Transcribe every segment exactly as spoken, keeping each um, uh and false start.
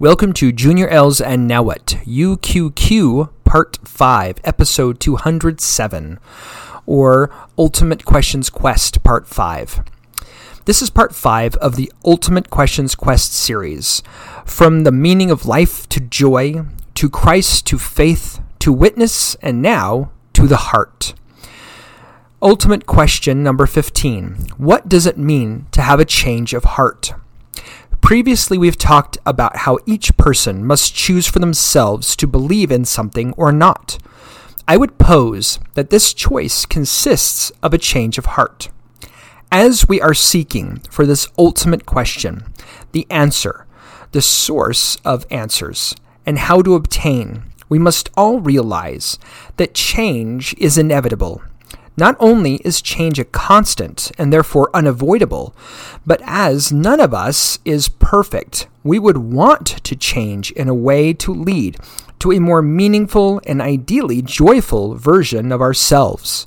Welcome to Junior L's and Now What, U Q Q Part five, Episode two hundred seven, or Ultimate Questions Quest Part five. This is Part five of the Ultimate Questions Quest series. From the meaning of life to joy, to Christ, to faith, to witness, and now to the heart. Ultimate question number fifteen. What does it mean to have a change of heart? Previously, we've talked about how each person must choose for themselves to believe in something or not. I would pose that this choice consists of a change of heart. As we are seeking for this ultimate question, the answer, the source of answers, and how to obtain, we must all realize that change is inevitable. Not only is change a constant and therefore unavoidable, but as none of us is perfect, we would want to change in a way to lead to a more meaningful and ideally joyful version of ourselves.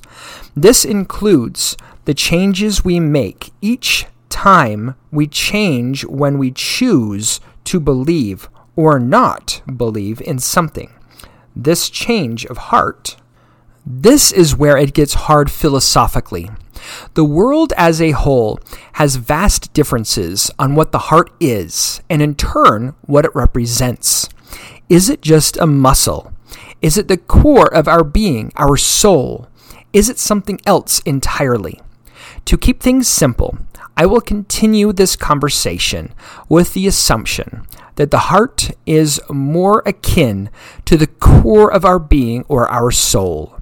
This includes the changes we make each time we change when we choose to believe or not believe in something. This change of heart. This is where it gets hard philosophically. The world as a whole has vast differences on what the heart is, and in turn, what it represents. Is it just a muscle? Is it the core of our being, our soul? Is it something else entirely? To keep things simple, I will continue this conversation with the assumption that the heart is more akin to the core of our being or our soul.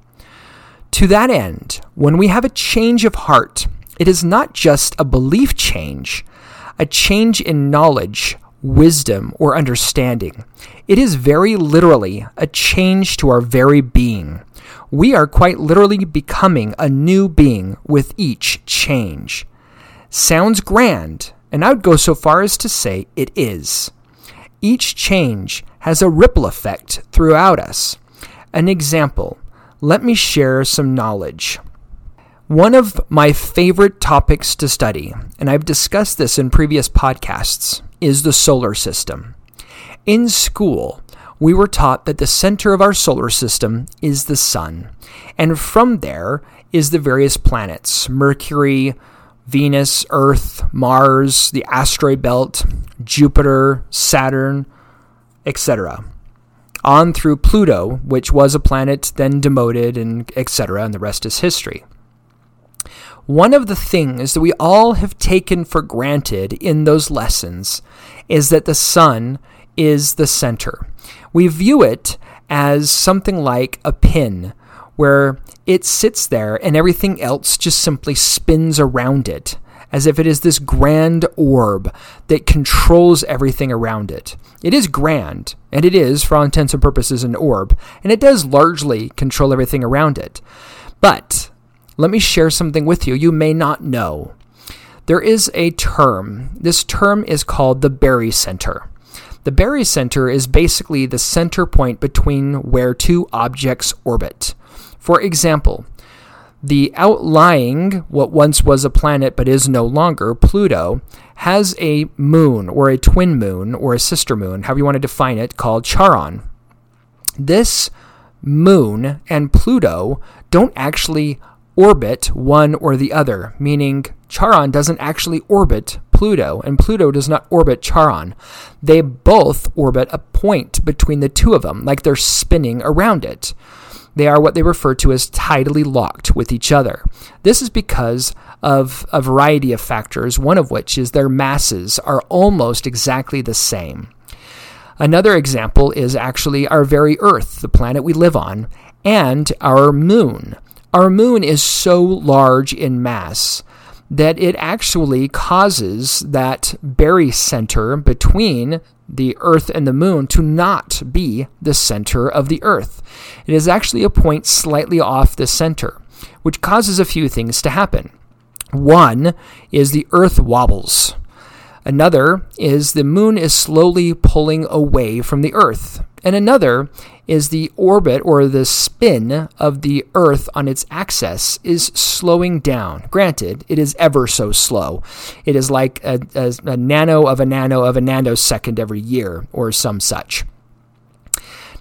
To that end, when we have a change of heart, it is not just a belief change, a change in knowledge, wisdom, or understanding. It is very literally a change to our very being. We are quite literally becoming a new being with each change. Sounds grand, and I would go so far as to say it is. Each change has a ripple effect throughout us. An example. Let me share some knowledge. One of my favorite topics to study, and I've discussed this in previous podcasts, is the solar system. In school, we were taught that the center of our solar system is the sun, and from there is the various planets, Mercury, Venus, Earth, Mars, the asteroid belt, Jupiter, Saturn, et cetera, on through Pluto, which was a planet, then demoted, and et cetera, and the rest is history. One of the things that we all have taken for granted in those lessons is that the sun is the center. We view it as something like a pin, where it sits there and everything else just simply spins around it, as if it is this grand orb that controls everything around it. It is grand, and it is, for all intents and purposes, an orb, and it does largely control everything around it. But let me share something with you you may not know. There is a term. This term is called the barycenter. The barycenter is basically the center point between where two objects orbit. For example, the outlying, what once was a planet but is no longer, Pluto, has a moon or a twin moon or a sister moon, however you want to define it, called Charon. This moon and Pluto don't actually orbit one or the other, meaning Charon doesn't actually orbit Pluto, and Pluto does not orbit Charon. They both orbit a point between the two of them, like they're spinning around it. They are what they refer to as tidally locked with each other. This is because of a variety of factors, one of which is their masses are almost exactly the same. Another example is actually our very Earth, the planet we live on, and our moon. Our moon is so large in mass that it actually causes that barycenter between the Earth and the moon to not be the center of the Earth. It is actually a point slightly off the center, which causes a few things to happen. One is the Earth wobbles. Another is the moon is slowly pulling away from the Earth. And another is the orbit or the spin of the Earth on its axis is slowing down. Granted, it is ever so slow. It is like a, a, a nano of a nano of a nanosecond every year or some such.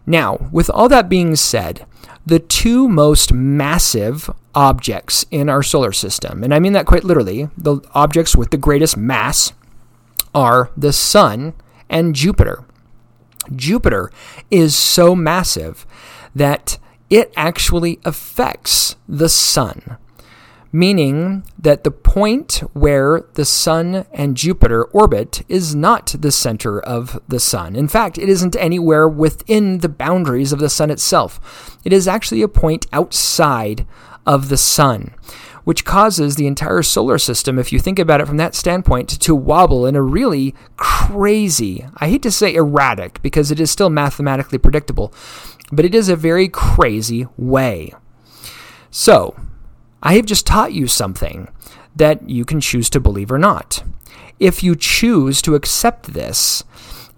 Now, with all that being said, the two most massive objects in our solar system, and I mean that quite literally, the objects with the greatest mass are the Sun and Jupiter. Jupiter is so massive that it actually affects the Sun, meaning that the point where the Sun and Jupiter orbit is not the center of the Sun. In fact, it isn't anywhere within the boundaries of the Sun itself. It is actually a point outside of the Sun, which causes the entire solar system, if you think about it from that standpoint, to wobble in a really crazy, I hate to say erratic, because it is still mathematically predictable, but it is a very crazy way. So, I have just taught you something that you can choose to believe or not. If you choose to accept this,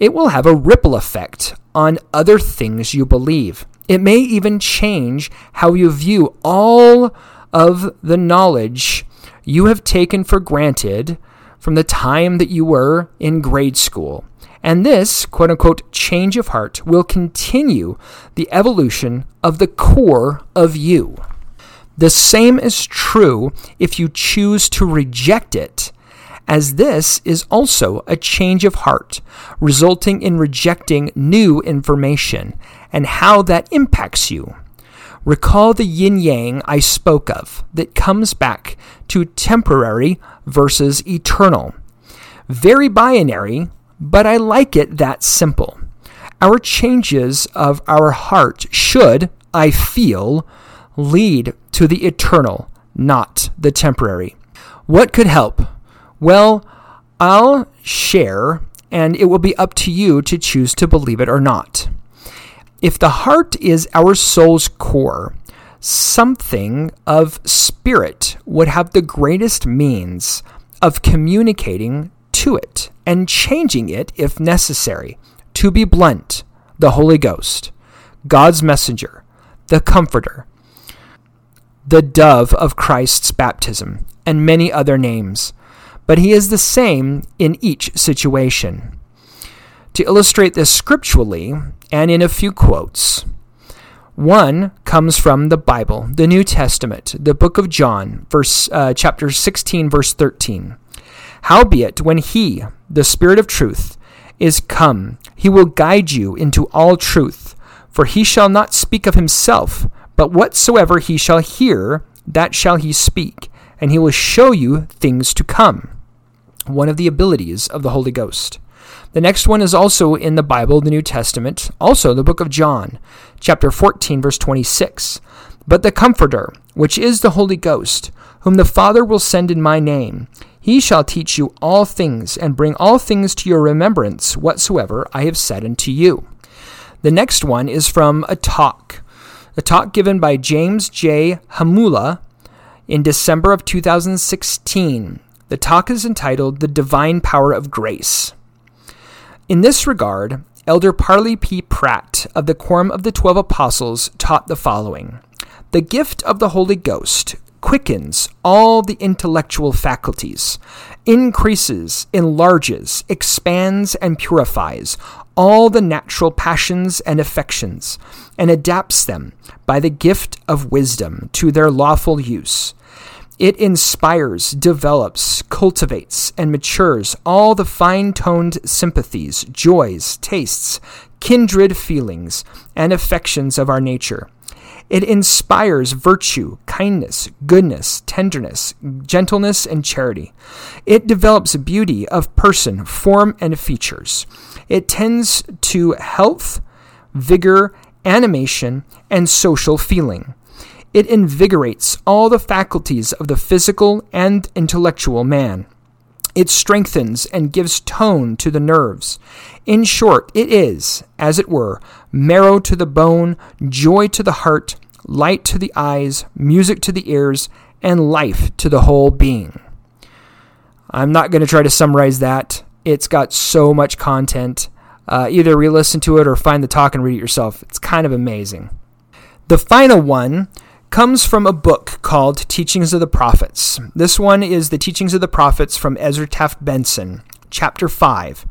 it will have a ripple effect on other things you believe. It may even change how you view all of the knowledge you have taken for granted from the time that you were in grade school. And this, quote-unquote, change of heart will continue the evolution of the core of you. The same is true if you choose to reject it, as this is also a change of heart, resulting in rejecting new information and how that impacts you. Recall the yin-yang I spoke of that comes back to temporary versus eternal. Very binary, but I like it that simple. Our changes of our heart should, I feel, lead to the eternal, not the temporary. What could help? Well, I'll share, and it will be up to you to choose to believe it or not. If the heart is our soul's core, something of spirit would have the greatest means of communicating to it and changing it if necessary. To be blunt, the Holy Ghost, God's messenger, the Comforter, the Dove of Christ's baptism, and many other names. But he is the same in each situation. To illustrate this scripturally, and in a few quotes, one comes from the Bible, the New Testament, the book of John, verse uh, chapter sixteen, verse thirteen. Howbeit, when he, the Spirit of truth, is come, he will guide you into all truth. For he shall not speak of himself, but whatsoever he shall hear, that shall he speak, and he will show you things to come. One of the abilities of the Holy Ghost. The next one is also in the Bible, the New Testament, also the book of John, chapter fourteen, verse twenty-six. But the Comforter, which is the Holy Ghost, whom the Father will send in my name, he shall teach you all things and bring all things to your remembrance whatsoever I have said unto you. The next one is from a talk, a talk given by James J. Hamula in December of two thousand sixteen. The talk is entitled The Divine Power of Grace. In this regard, Elder Parley P. Pratt of the Quorum of the Twelve Apostles taught the following. The gift of the Holy Ghost quickens all the intellectual faculties, increases, enlarges, expands, and purifies all the natural passions and affections, and adapts them by the gift of wisdom to their lawful use. It inspires, develops, cultivates, and matures all the fine-toned sympathies, joys, tastes, kindred feelings, and affections of our nature. It inspires virtue, kindness, goodness, tenderness, gentleness, and charity. It develops beauty of person, form, and features. It tends to health, vigor, animation, and social feeling. It invigorates all the faculties of the physical and intellectual man. It strengthens and gives tone to the nerves. In short, it is, as it were, marrow to the bone, joy to the heart, light to the eyes, music to the ears, and life to the whole being. I'm not going to try to summarize that. It's got so much content. Uh, either re-listen to it or find the talk and read it yourself. It's kind of amazing. The final one comes from a book called Teachings of the Prophets. This one is the Teachings of the Prophets from Ezra Taft Benson, Chapter five,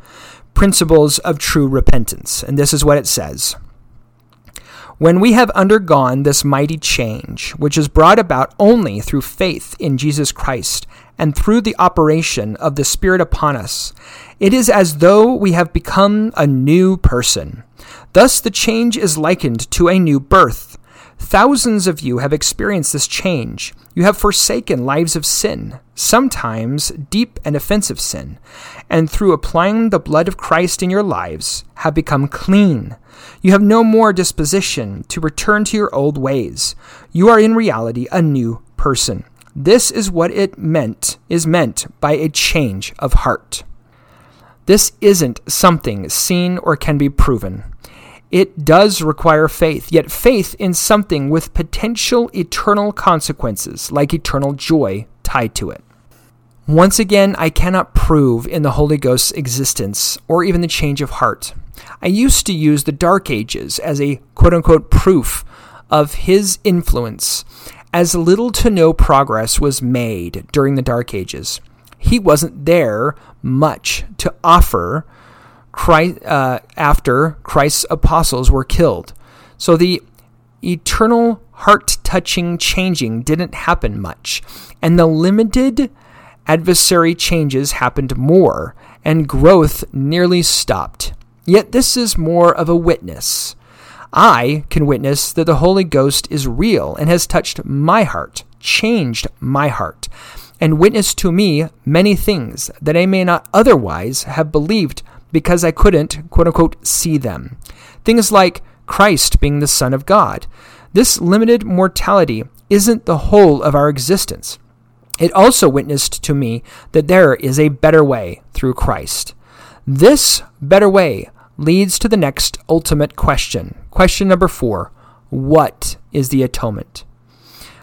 Principles of True Repentance. And this is what it says. When we have undergone this mighty change, which is brought about only through faith in Jesus Christ and through the operation of the Spirit upon us, it is as though we have become a new person. Thus the change is likened to a new birth. Thousands of you have experienced this change. You have forsaken lives of sin, sometimes deep and offensive sin, and through applying the blood of Christ in your lives, have become clean. You have no more disposition to return to your old ways. You are in reality a new person. This is what it meant is meant by a change of heart. This isn't something seen or can be proven. It does require faith, yet faith in something with potential eternal consequences, like eternal joy, tied to it. Once again, I cannot prove in the Holy Ghost's existence or even the change of heart. I used to use the Dark Ages as a quote-unquote proof of his influence, as little to no progress was made during the Dark Ages. He wasn't there much to offer Christ, uh, after Christ's apostles were killed. So the eternal heart-touching changing didn't happen much, and the limited adversary changes happened more, and growth nearly stopped. Yet this is more of a witness. I can witness that the Holy Ghost is real and has touched my heart, changed my heart, and witnessed to me many things that I may not otherwise have believed because I couldn't, quote-unquote, see them. Things like Christ being the Son of God. This limited mortality isn't the whole of our existence. It also witnessed to me that there is a better way through Christ. This better way leads to the next ultimate question. Question number four, what is the atonement?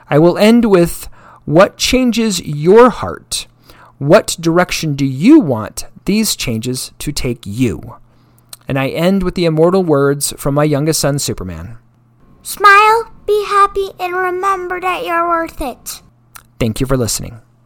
I will end with, what changes your heart? What direction do you want these changes to take you? And I end with the immortal words from my youngest son, Superman. Smile, be happy, and remember that you're worth it. Thank you for listening.